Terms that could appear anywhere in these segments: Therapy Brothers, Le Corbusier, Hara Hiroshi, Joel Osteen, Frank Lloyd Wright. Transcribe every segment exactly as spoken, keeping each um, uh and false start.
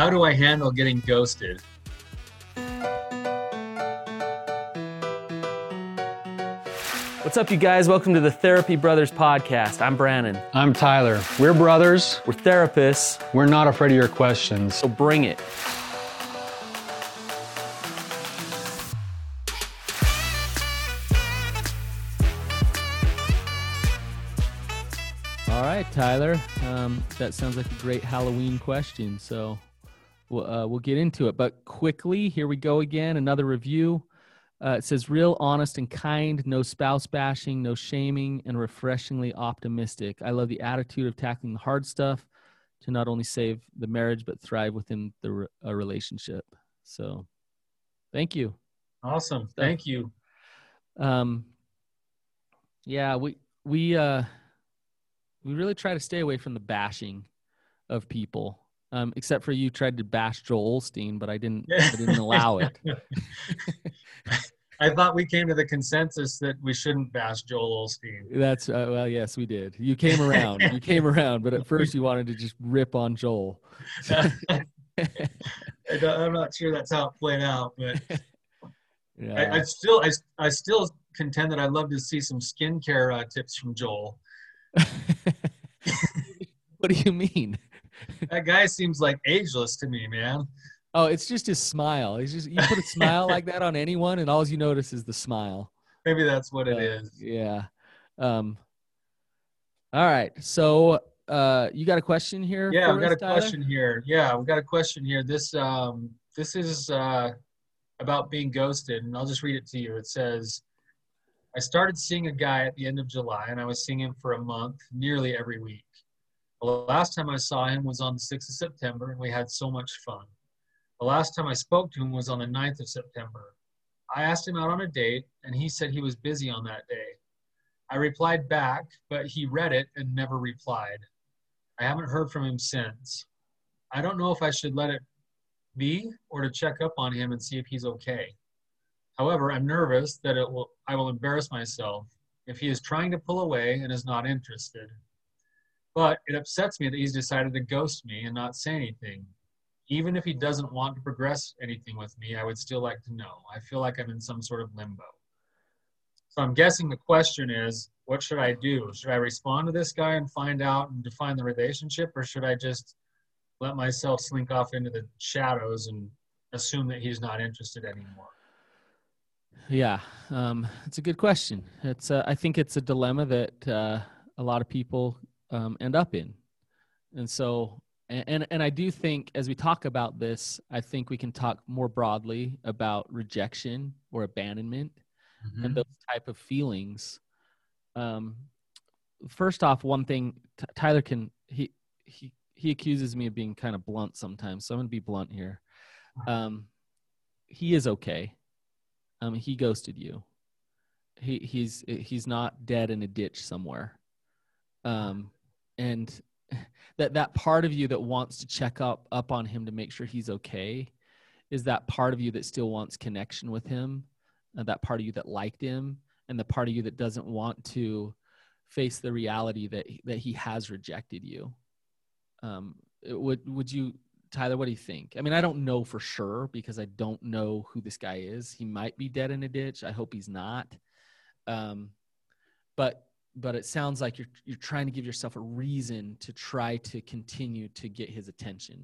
How do I handle getting ghosted? What's up, you guys? Welcome to the Therapy Brothers podcast. I'm Brannon. I'm Tyler. We're brothers. We're therapists. We're not afraid of your questions. So bring it. All right, Tyler. Um, that sounds like a great Halloween question. So we'll, uh, we'll get into it. But quickly, here we go again. Another review. Uh, it says, real, honest, and kind, no spouse bashing, no shaming, and refreshingly optimistic. I love the attitude of tackling the hard stuff to not only save the marriage, but thrive within the re- a relationship. So thank you. Awesome. Stuff. Thank you. Um, yeah, we, we, uh, we really try to stay away from the bashing of people. Um, except for you tried to bash Joel Osteen, but I didn't, I didn't allow it. I thought we came to the consensus that we shouldn't bash Joel Osteen. That's, uh, well, yes, we did. You came around, you came around, but at first you wanted to just rip on Joel. I'm not sure that's how it played out, but yeah. I, I still, I, I still contend that I'd love to see some skincare uh, tips from Joel. What do you mean? That guy seems like ageless to me, man. Oh, it's just his smile. He's just, you put a smile like that on anyone and all you notice is the smile. Maybe that's what uh, it is. Yeah. Um, all right. So uh, you got a question here? Yeah, we got us, a Tyler? question here. Yeah, we got a question here. This, um, this is uh, about being ghosted, and I'll just read it to you. It says, I started seeing a guy at the end of July, and I was seeing him for a month, nearly every week. The last time I saw him was on the sixth of September, and we had so much fun. The last time I spoke to him was on the ninth of September. I asked him out on a date, and he said he was busy on that day. I replied back, but he read it and never replied. I haven't heard from him since. I don't know if I should let it be or to check up on him and see if he's okay. However, I'm nervous that it will. I will embarrass myself if he is trying to pull away and is not interested. But it upsets me that he's decided to ghost me and not say anything. Even if he doesn't want to progress anything with me, I would still like to know. I feel like I'm in some sort of limbo. So I'm guessing the question is, what should I do? Should I respond to this guy and find out and define the relationship, or should I just let myself slink off into the shadows and assume that he's not interested anymore? Yeah, um, it's a good question. It's uh, I think it's a dilemma that uh, a lot of people Um, end up in. And so, and, and and I do think as we talk about this, I think we can talk more broadly about rejection or abandonment mm-hmm. and those type of feelings. Um, first off, one thing, t- Tyler can, he, he, he accuses me of being kind of blunt sometimes. So I'm going to be blunt here. Um, he is okay. Um, he ghosted you. He he's, he's not dead in a ditch somewhere. Um, And that, that part of you that wants to check up, up on him to make sure he's okay is that part of you that still wants connection with him, uh, that part of you that liked him, and the part of you that doesn't want to face the reality that, that he has rejected you. Um, it would, would you, Tyler, what do you think? I mean, I don't know for sure because I don't know who this guy is. He might be dead in a ditch. I hope he's not. Um, but But it sounds like you're you're trying to give yourself a reason to try to continue to get his attention.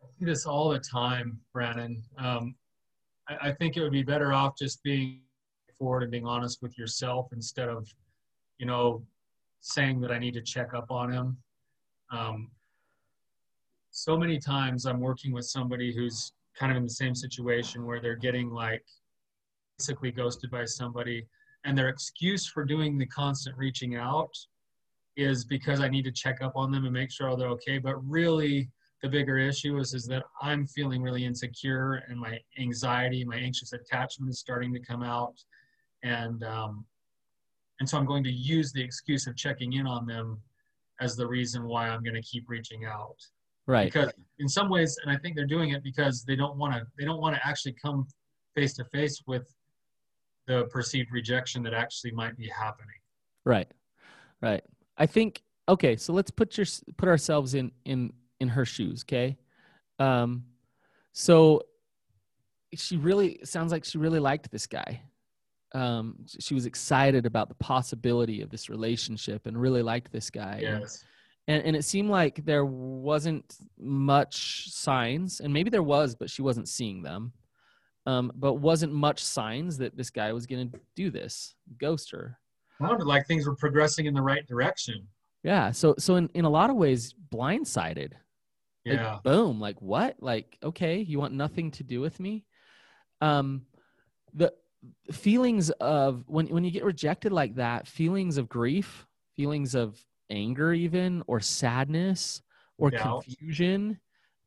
I see this all the time, Brannon. Um, I, I think it would be better off just being forward and being honest with yourself instead of, you know, saying that I need to check up on him. Um, so many times I'm working with somebody who's kind of in the same situation where they're getting like basically ghosted by somebody. And their excuse for doing the constant reaching out is because I need to check up on them and make sure they're okay. But really, the bigger issue is, is that I'm feeling really insecure and my anxiety, my anxious attachment is starting to come out. And um, and so I'm going to use the excuse of checking in on them as the reason why I'm going to keep reaching out. Right. Because in some ways, and I think they're doing it because they don't want to, they don't want to actually come face to face with the perceived rejection that actually might be happening. Right. Right. I think, okay, so let's put your, put ourselves in, in in her shoes. Okay. Um, so she really sounds like she really liked this guy. Um, she was excited about the possibility of this relationship and really liked this guy. Yes. And, and it seemed like there wasn't much signs, and maybe there was, but she wasn't seeing them. Um, but wasn't much signs that this guy was going to do this, ghost her. Sounded like things were progressing in the right direction. Yeah. So, so in, in a lot of ways, blindsided. Yeah. Like, boom. Like, what? Like, okay, you want nothing to do with me? Um, the feelings of when, when you get rejected like that, feelings of grief, feelings of anger even, or sadness or doubt. Confusion.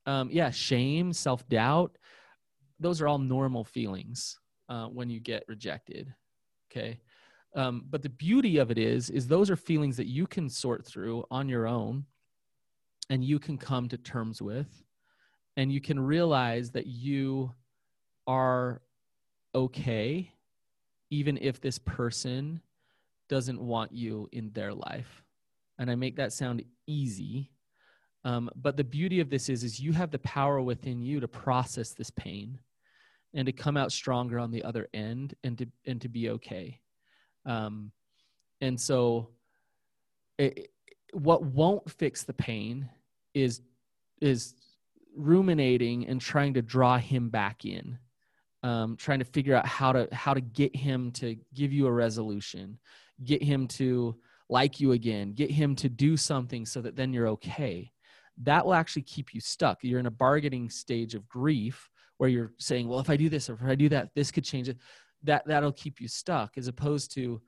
Um, yeah. Shame, self-doubt. Those are all normal feelings uh, when you get rejected, okay? Um, but the beauty of it is, is those are feelings that you can sort through on your own, and you can come to terms with, and you can realize that you are okay, even if this person doesn't want you in their life. And I make that sound easy, um, but the beauty of this is, is you have the power within you to process this pain, and to come out stronger on the other end, and to, and to be okay. Um, and so it, what won't fix the pain is, is ruminating and trying to draw him back in, um, trying to figure out how to, how to get him to give you a resolution, get him to like you again, get him to do something so that then you're okay. That will actually keep you stuck. You're in a bargaining stage of grief, where you're saying, well, if I do this, or if I do that, this could change it. That, that'll keep you stuck, as opposed to,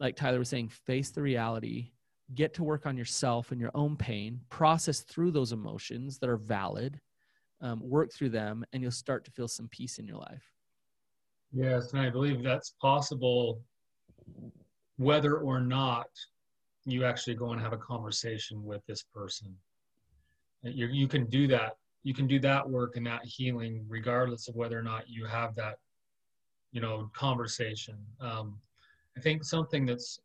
like Tyler was saying, face the reality, get to work on yourself and your own pain, process through those emotions that are valid, um, work through them, and you'll start to feel some peace in your life. Yes, and I believe that's possible whether or not you actually go and have a conversation with this person. You, you can do that. You can do that work and that healing regardless of whether or not you have that, you know, conversation. Um, I think something that's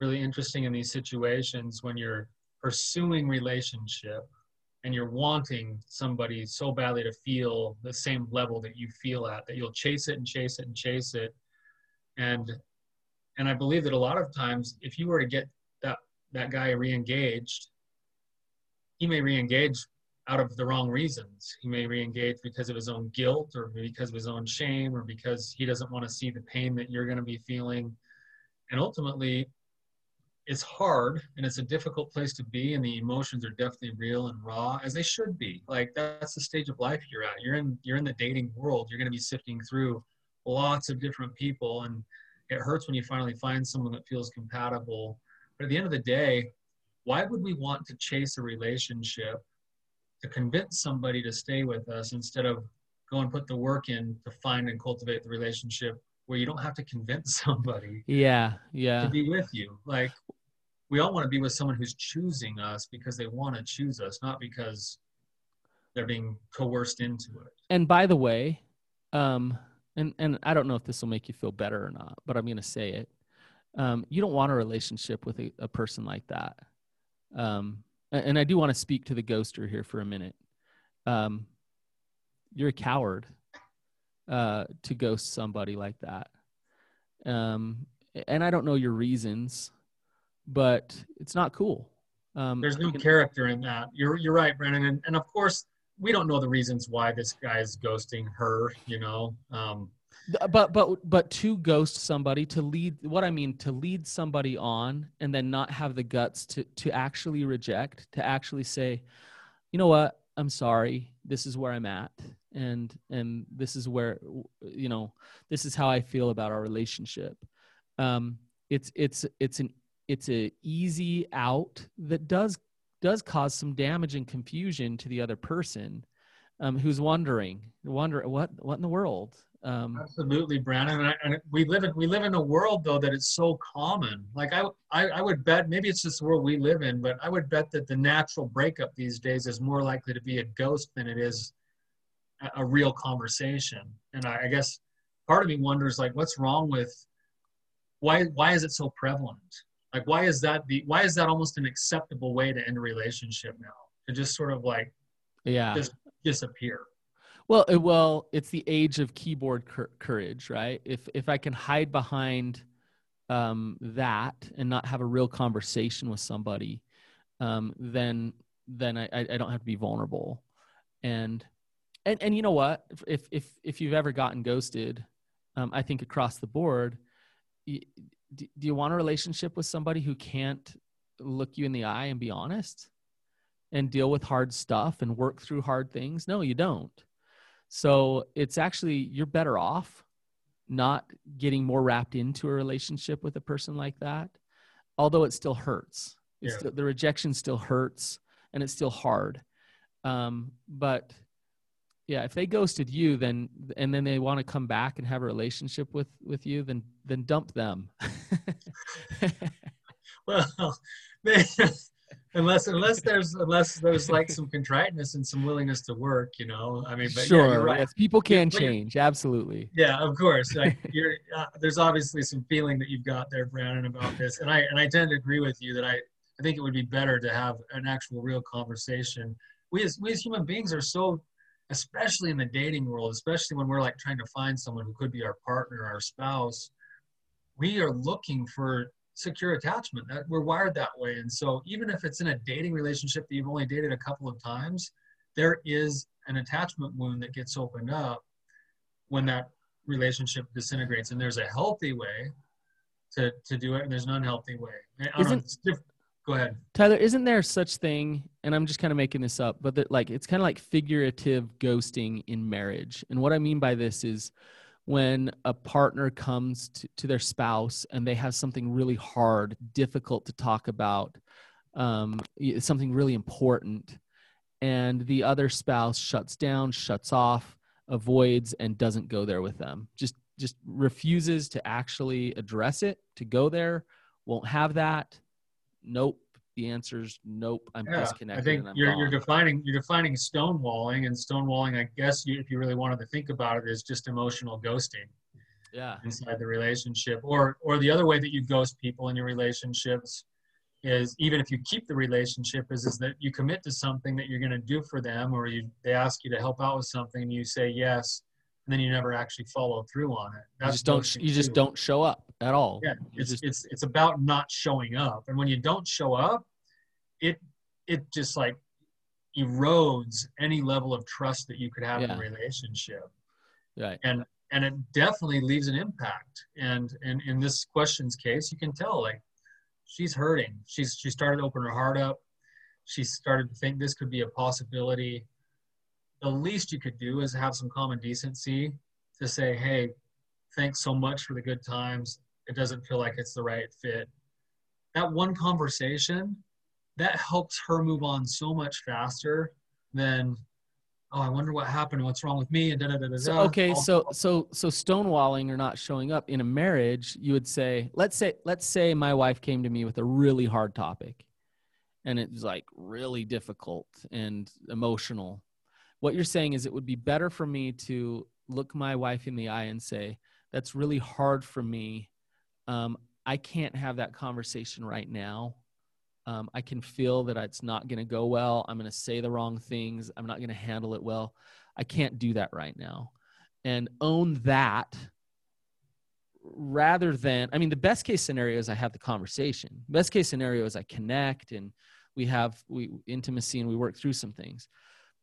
really interesting in these situations, when you're pursuing relationship and you're wanting somebody so badly to feel the same level that you feel at, that you'll chase it and chase it and chase it. And, and I believe that a lot of times, if you were to get that, that guy re-engaged, he may re-engage out of the wrong reasons. He may re-engage because of his own guilt, or because of his own shame, or because he doesn't want to see the pain that you're going to be feeling. And ultimately, it's hard, and it's a difficult place to be, and the emotions are definitely real and raw, as they should be. Like, that's the stage of life you're at. You're in, you're in the dating world. You're going to be sifting through lots of different people, and it hurts when you finally find someone that feels compatible. But at the end of the day, why would we want to chase a relationship to convince somebody to stay with us, instead of go and put the work in to find and cultivate the relationship where you don't have to convince somebody yeah, yeah. to be with you? Like, we all want to be with someone who's choosing us because they want to choose us, not because they're being coerced into it. And by the way, um, and, and I don't know if this will make you feel better or not, but I'm going to say it. Um, you don't want a relationship with a, a person like that. Um, And I do want to speak to the ghoster here for a minute. Um, you're a coward uh, to ghost somebody like that. Um, and I don't know your reasons, but it's not cool. Um, There's no character in that. You're, you're right, Brennan. And, and of course, we don't know the reasons why this guy is ghosting her, you know. Um, but, but, but to ghost somebody, to lead, what I mean, to lead somebody on and then not have the guts to, to actually reject, to actually say, you know what, I'm sorry, this is where I'm at. And, and this is where, you know, this is how I feel about our relationship. Um, it's, it's, it's an, it's a easy out that does, does cause some damage and confusion to the other person, um, who's wondering, wondering what, what in the world? Um, Absolutely, Brandon. And, I, and we live in we live in a world though that it's so common. Like I, I I would bet, maybe it's just the world we live in, but I would bet that the natural breakup these days is more likely to be a ghost than it is a, a real conversation. And I, I guess part of me wonders, like, what's wrong with why why is it so prevalent? Like why is that the why is that almost an acceptable way to end a relationship now? To just sort of like yeah. just disappear. Well, it, well, it's the age of keyboard cur- courage, right? If if I can hide behind um, that and not have a real conversation with somebody, um, then then I, I don't have to be vulnerable. And and and you know what? If if if you've ever gotten ghosted, um, I think across the board, you, do, do you want a relationship with somebody who can't look you in the eye and be honest and deal with hard stuff and work through hard things? No, you don't. So it's actually, you're better off not getting more wrapped into a relationship with a person like that, although it still hurts. It's yeah. still, the rejection still hurts and it's still hard. Um, but yeah, if they ghosted you, then, and then they want to come back and have a relationship with, with you, then, then dump them. Well, man, unless unless there's unless there's like some contriteness and some willingness to work, you know. I mean, but sure, yeah, you're right. Yes, people can you're, change, absolutely. Yeah, of course. Like you're, uh, there's obviously some feeling that you've got there, Brandon, about this, and I and I tend to agree with you that I, I think it would be better to have an actual real conversation. We as we as human beings are so, especially in the dating world, especially when we're like trying to find someone who could be our partner, our spouse, we are looking for secure attachment. That we're wired that way. And so even if it's in a dating relationship that you've only dated a couple of times, there is an attachment wound that gets opened up when that relationship disintegrates. And there's a healthy way to, to do it, and there's an unhealthy way. I don't know, it's diff- Go ahead. Tyler, isn't there such thing, and I'm just kind of making this up, but that like it's kind of like figurative ghosting in marriage. And what I mean by this is, when a partner comes to, to their spouse and they have something really hard, difficult to talk about, um, something really important, and the other spouse shuts down, shuts off, avoids, and doesn't go there with them. Just just refuses to actually address it, to go there, won't have that. Nope. The answer's nope. I'm yeah, disconnected. I think and I'm you're, you're defining you're defining stonewalling, and stonewalling, I guess, you, if you really wanted to think about it, is just emotional ghosting. Yeah. Inside the relationship, or or the other way that you ghost people in your relationships is, even if you keep the relationship, is is that you commit to something that you're going to do for them, or you they ask you to help out with something, and you say yes, and then you never actually follow through on it. That's you just don't you just don't show up at all. Yeah, it's, just, it's it's about not showing up. And when you don't show up, it it just like erodes any level of trust that you could have yeah. in a relationship. Right. And and it definitely leaves an impact. And and in this question's case, you can tell, like, she's hurting. She's she started to open her heart up. She started to think this could be a possibility. The least you could do is have some common decency to say, hey, thanks so much for the good times. It doesn't feel like it's the right fit. That one conversation, that helps her move on so much faster than, oh, I wonder what happened, what's wrong with me, and da da da da. So, okay, so so so stonewalling or not showing up in a marriage, you would say, let's say let's say my wife came to me with a really hard topic, and it's like really difficult and emotional. What you're saying is, it would be better for me to look my wife in the eye and say, that's really hard for me. Um, I can't have that conversation right now. Um, I can feel that it's not going to go well. I'm going to say the wrong things. I'm not going to handle it well. I can't do that right now. And own that, rather than, I mean, the best case scenario is I have the conversation. Best case scenario is I connect and we have we intimacy and we work through some things.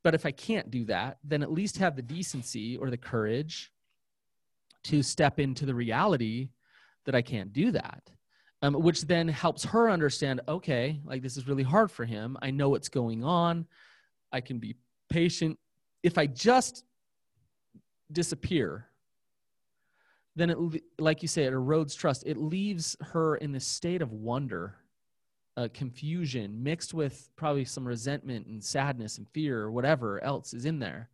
But if I can't do that, then at least have the decency or the courage to step into the reality that I can't do that, um, which then helps her understand, okay, like, this is really hard for him. I know what's going on. I can be patient. If I just disappear, then, it, like you say, it erodes trust. It leaves her in this state of wonder, Uh, confusion mixed with probably some resentment and sadness and fear or whatever else is in there.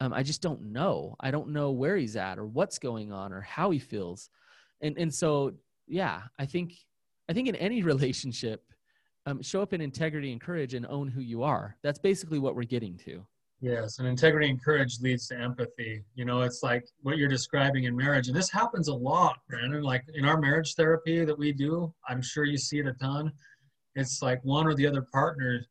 Um, I just don't know. I don't know where he's at or what's going on or how he feels. And and so, yeah, I think I think in any relationship, um, show up in integrity and courage and own who you are. That's basically what we're getting to. Yes, and integrity and courage leads to empathy. You know, it's like what you're describing in marriage. And this happens a lot, Brandon. Like in our marriage therapy that we do, I'm sure you see it a ton. It's like one or the other partner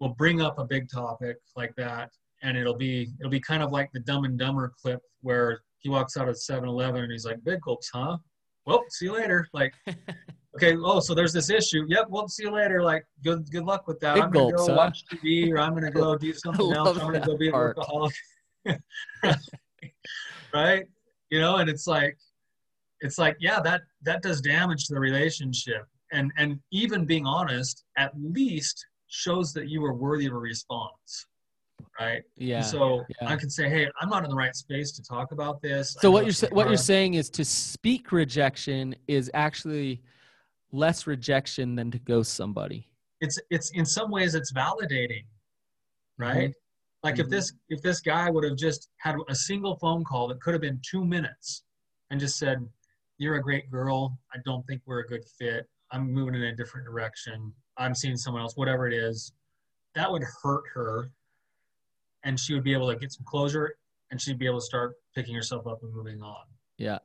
we'll bring up a big topic like that, and it'll be it'll be kind of like the Dumb and Dumber clip where he walks out of seven eleven and he's like, big gulps, huh? Well, see you later. Like, okay, oh, so there's this issue. Yep, well, see you later. Like, good good luck with that. Big I'm going to go huh? watch T V, or I'm going to go do something else. I'm going to go be an alcoholic. Right? You know, and it's like, it's like, yeah, that, that does damage to the relationship. And, and even being honest, at least shows that you are worthy of a response. Right. Yeah. And so yeah. I can say, hey, I'm not in the right space to talk about this. So what you're what you're saying is to speak rejection is actually less rejection than to ghost somebody. It's it's in some ways it's validating, right? Mm-hmm. Like mm-hmm. if this if this guy would have just had a single phone call that could have been two minutes and just said, "You're a great girl. I don't think we're a good fit. I'm moving in a different direction. I'm seeing someone else. Whatever it is," that would hurt her. And she would be able to get some closure, and she'd be able to start picking herself up and moving on. Yeah.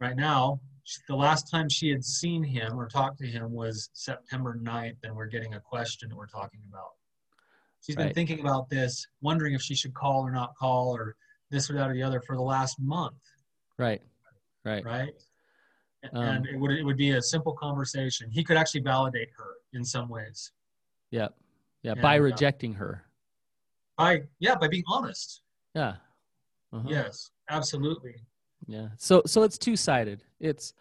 Right now, she, the last time she had seen him or talked to him was September ninth, and we're getting a question that we're talking about. She's right. been thinking about this, wondering if she should call or not call or this or that or the other for the last month. Right. Right. Right. Um, and it would, it would be a simple conversation. He could actually validate her in some ways. Yeah. Yeah. And, by rejecting uh, her. By, yeah, by being honest. Yeah. Uh-huh. Yes, absolutely. Yeah. So, so it's two-sided. It's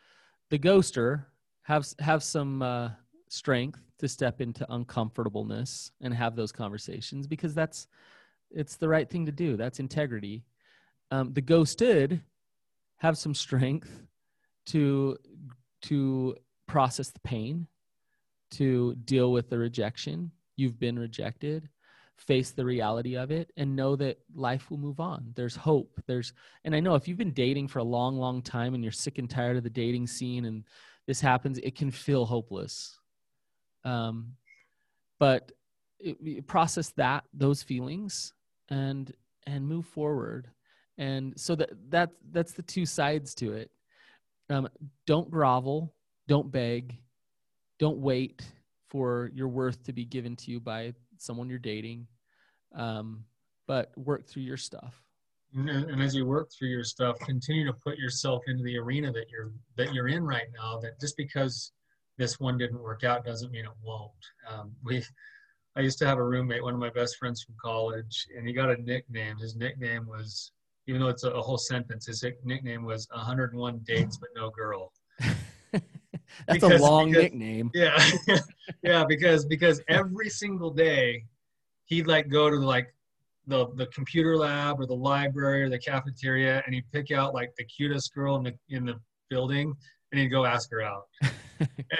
the ghoster have, have some uh, strength to step into uncomfortableness and have those conversations because that's, it's the right thing to do. That's integrity. Um, the ghosted have some strength to, to process the pain, to deal with the rejection. You've been rejected. Face the reality of it and know that life will move on. There's hope. There's, and I know if you've been dating for a long, long time and you're sick and tired of the dating scene and this happens, it can feel hopeless. Um, but it, it process that, those feelings and, and move forward. And so that, that, that's the two sides to it. Um, don't grovel, don't beg, don't wait for your worth to be given to you by someone you're dating, um, but work through your stuff. And, and as you work through your stuff, continue to put yourself into the arena that you're that you're in right now. That just because this one didn't work out doesn't mean it won't. Um, we, I used to have a roommate, one of my best friends from college, and he got a nickname. His nickname was, even though it's a, a whole sentence, his nickname was one hundred and one dates but no girl. That's because, a long because, nickname. Yeah. Yeah. Because, because every single day he'd like go to like the, the computer lab or the library or the cafeteria and he'd pick out like the cutest girl in the, in the building and he'd go ask her out.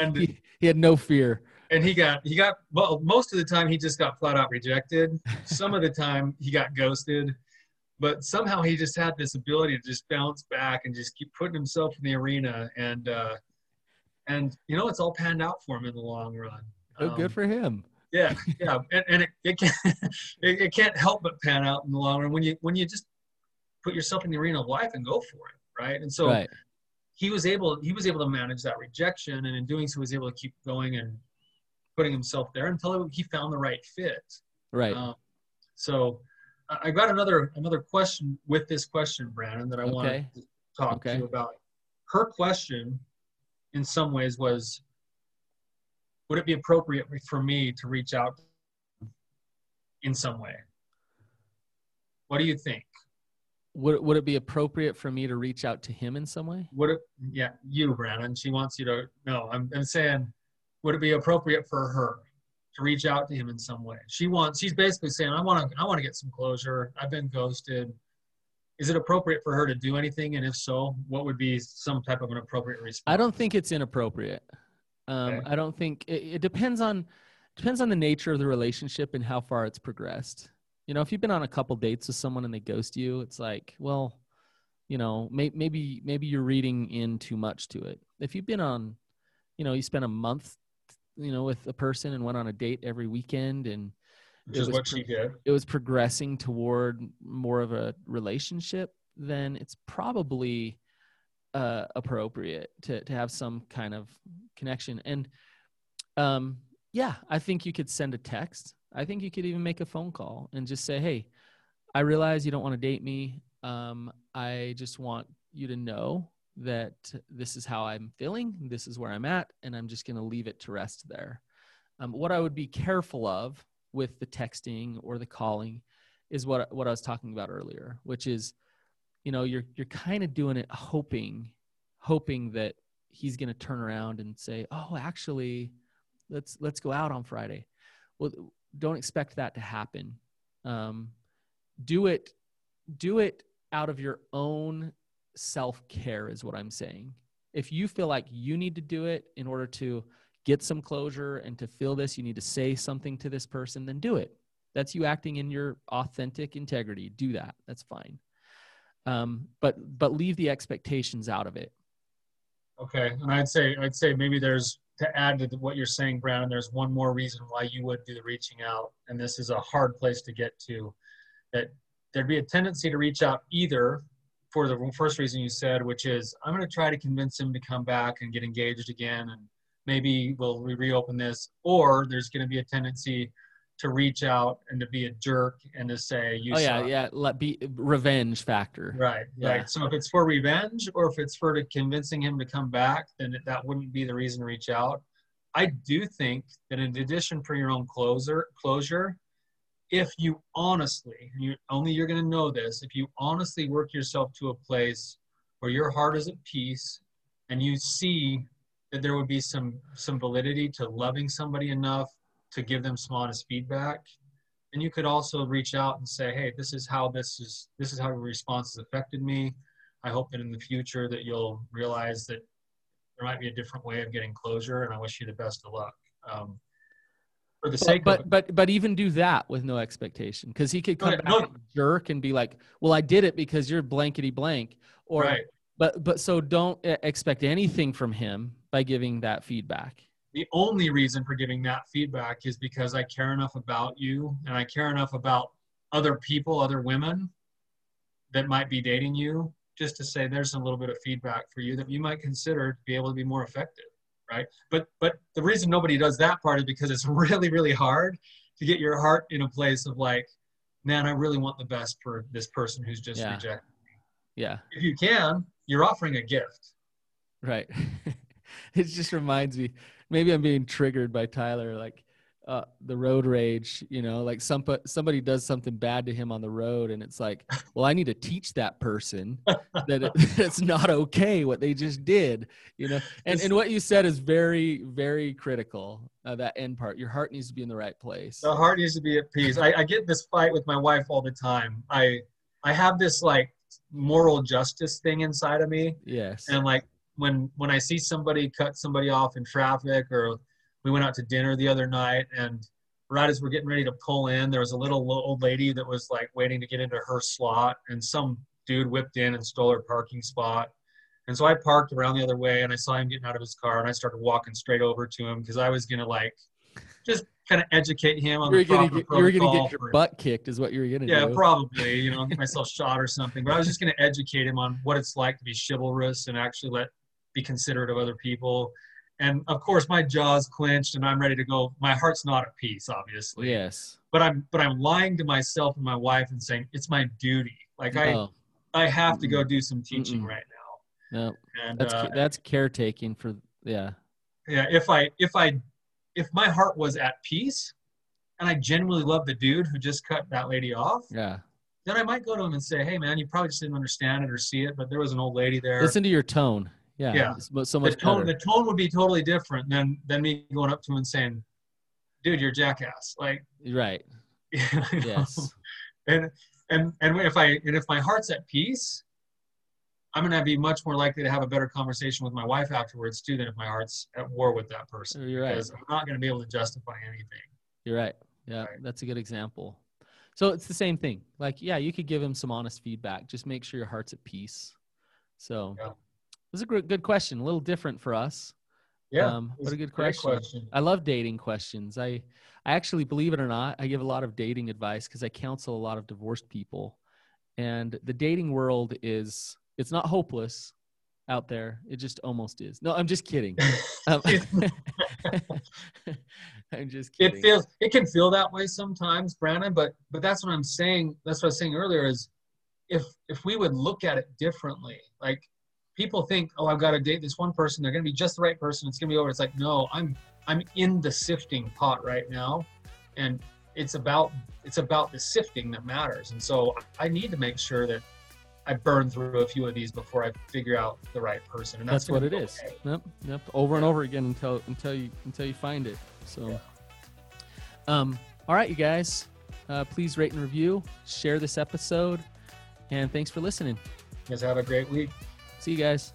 And he, he had no fear. And he got, he got, well, most of the time he just got flat out rejected. Some of the time he got ghosted, but somehow he just had this ability to just bounce back and just keep putting himself in the arena. And, uh, And, you know, it's all panned out for him in the long run. Um, oh, good for him. Yeah, yeah. And, and it, it, can't, it, it can't help but pan out in the long run when you when you just put yourself in the arena of life and go for it, right? And so right. he was able he was able to manage that rejection, and in doing so, he was able to keep going and putting himself there until he found the right fit. Right. Um, so I got another another question with this question, Brandon, that I okay. wanted to talk okay. to you about. Her question in some ways was, would it be appropriate for me to reach out in some way? What do you think? Would it, would it be appropriate for me to reach out to him in some way? Would it, yeah, you, Brandon, she wants you to, no, I'm, I'm saying, would it be appropriate for her to reach out to him in some way? She wants, she's basically saying, I want to, I want to get some closure. I've been ghosted. Is it appropriate for her to do anything? And if so, what would be some type of an appropriate response? I don't think it's inappropriate. Um, okay. I don't think it, it depends on, depends on the nature of the relationship and how far it's progressed. You know, if you've been on a couple dates with someone and they ghost you, it's like, well, you know, may, maybe, maybe you're reading in too much to it. If you've been on, you know, you spent a month, you know, with a person and went on a date every weekend and, Which is what she did. It was progressing toward more of a relationship, then it's probably uh, appropriate to, to have some kind of connection. And um, yeah, I think you could send a text. I think you could even make a phone call and just say, hey, I realize you don't want to date me. Um, I just want you to know that this is how I'm feeling. This is where I'm at. And I'm just going to leave it to rest there. Um, what I would be careful of with the texting or the calling is what, what I was talking about earlier, which is, you know, you're, you're kind of doing it hoping, hoping that he's going to turn around and say, oh, actually let's, let's go out on Friday. Well, don't expect that to happen. Um, do it, do it out of your own self-care is what I'm saying. If you feel like you need to do it in order to get some closure and to feel this, you need to say something to this person, then do it. That's you acting in your authentic integrity. Do that. That's fine. Um, but, but leave the expectations out of it. Okay. And I'd say, I'd say maybe there's, to add to what you're saying, Brandon, there's one more reason why you would do the reaching out. And this is a hard place to get to, that there'd be a tendency to reach out either for the first reason you said, which is I'm going to try to convince him to come back and get engaged again. And maybe we'll re- reopen this, or there's going to be a tendency to reach out and to be a jerk and to say, you oh, suck. yeah, yeah. Let be revenge factor. Right. Yeah. Right. So if it's for revenge or if it's for to convincing him to come back, then that wouldn't be the reason to reach out. I do think that in addition for your own closer closure, if you honestly, you only, you're going to know this, if you honestly work yourself to a place where your heart is at peace and you see that there would be some, some validity to loving somebody enough to give them some honest feedback. And you could also reach out and say, hey, this is how this is, this is how your response has affected me. I hope that in the future that you'll realize that there might be a different way of getting closure, and I wish you the best of luck. Um, for the sake but, of- But, but, but even do that with no expectation, because he could come no, back no. and jerk and be like, well, I did it because you're blankety blank. Or, right. but, but so don't expect anything from him by giving that feedback. The only reason for giving that feedback is because I care enough about you and I care enough about other people, other women that might be dating you, just to say there's a little bit of feedback for you that you might consider to be able to be more effective, right? But but the reason nobody does that part is because it's really, really hard to get your heart in a place of like, man, I really want the best for this person who's just yeah. rejected me. Yeah. If you can, you're offering a gift. Right. It just reminds me, maybe I'm being triggered by Tyler, like uh, the road rage, you know, like some, somebody does something bad to him on the road. And it's like, well, I need to teach that person that it, it's not okay what they just did, you know? And, and what you said is very, very critical, uh, that end part. Your heart needs to be in the right place. The heart needs to be at peace. I, I get this fight with my wife all the time. I, I have this like moral justice thing inside of me. Yes. And I'm like, When when I see somebody cut somebody off in traffic, or we went out to dinner the other night, and right as we're getting ready to pull in, there was a little old lady that was like waiting to get into her slot, and some dude whipped in and stole her parking spot. And so I parked around the other way, and I saw him getting out of his car, and I started walking straight over to him because I was gonna like just kind of educate him on the proper protocol. You were gonna get your butt kicked, is what you were gonna do. Yeah, probably. You know, get myself shot or something. But I was just gonna educate him on what it's like to be chivalrous and actually let be considerate of other people. And of course my jaw's clenched and I'm ready to go. My heart's not at peace, obviously. Yes. But I'm, but I'm lying to myself and my wife and saying it's my duty. Like I, oh. I have to go do some teaching Mm-mm. right now. No, and, that's, uh, that's caretaking for, yeah. Yeah. If I, if I, if my heart was at peace and I genuinely love the dude who just cut that lady off. Yeah. Then I might go to him and say, hey man, you probably just didn't understand it or see it, but there was an old lady there. Listen to your tone. Yeah, yeah. So much the tone, the tone would be totally different than, than me going up to him and saying, dude, you're a jackass. Like, right. You know? Yes. And, and, and if I, and if my heart's at peace, I'm going to be much more likely to have a better conversation with my wife afterwards too, than if my heart's at war with that person. You're right. Because I'm not going to be able to justify anything. You're right. Yeah. Right. That's a good example. So it's the same thing. Like, yeah, you could give him some honest feedback. Just make sure your heart's at peace. So yeah. It was a good question. A little different for us. Yeah. Um, what a good question. question. I love dating questions. I, I actually, believe it or not, I give a lot of dating advice because I counsel a lot of divorced people. And the dating world is, it's not hopeless, out there. It just almost is. No, I'm just kidding. Um, I'm just kidding. It feels, it can feel that way sometimes, Brandon, but, but that's what I'm saying. That's what I was saying earlier is if, if we would look at it differently, like people think, oh, I've got to date this one person. They're going to be just the right person. It's going to be over. It's like, no, I'm, I'm in the sifting pot right now. And it's about, it's about the sifting that matters. And so I need to make sure that I burn through a few of these before I figure out the right person. And that's, that's what it okay. is. Yep. Yep. Over yeah. and over again until, until you, until you find it. So, yeah. um, all right, you guys, uh, please rate and review, share this episode, and thanks for listening. You guys have a great week. See you guys.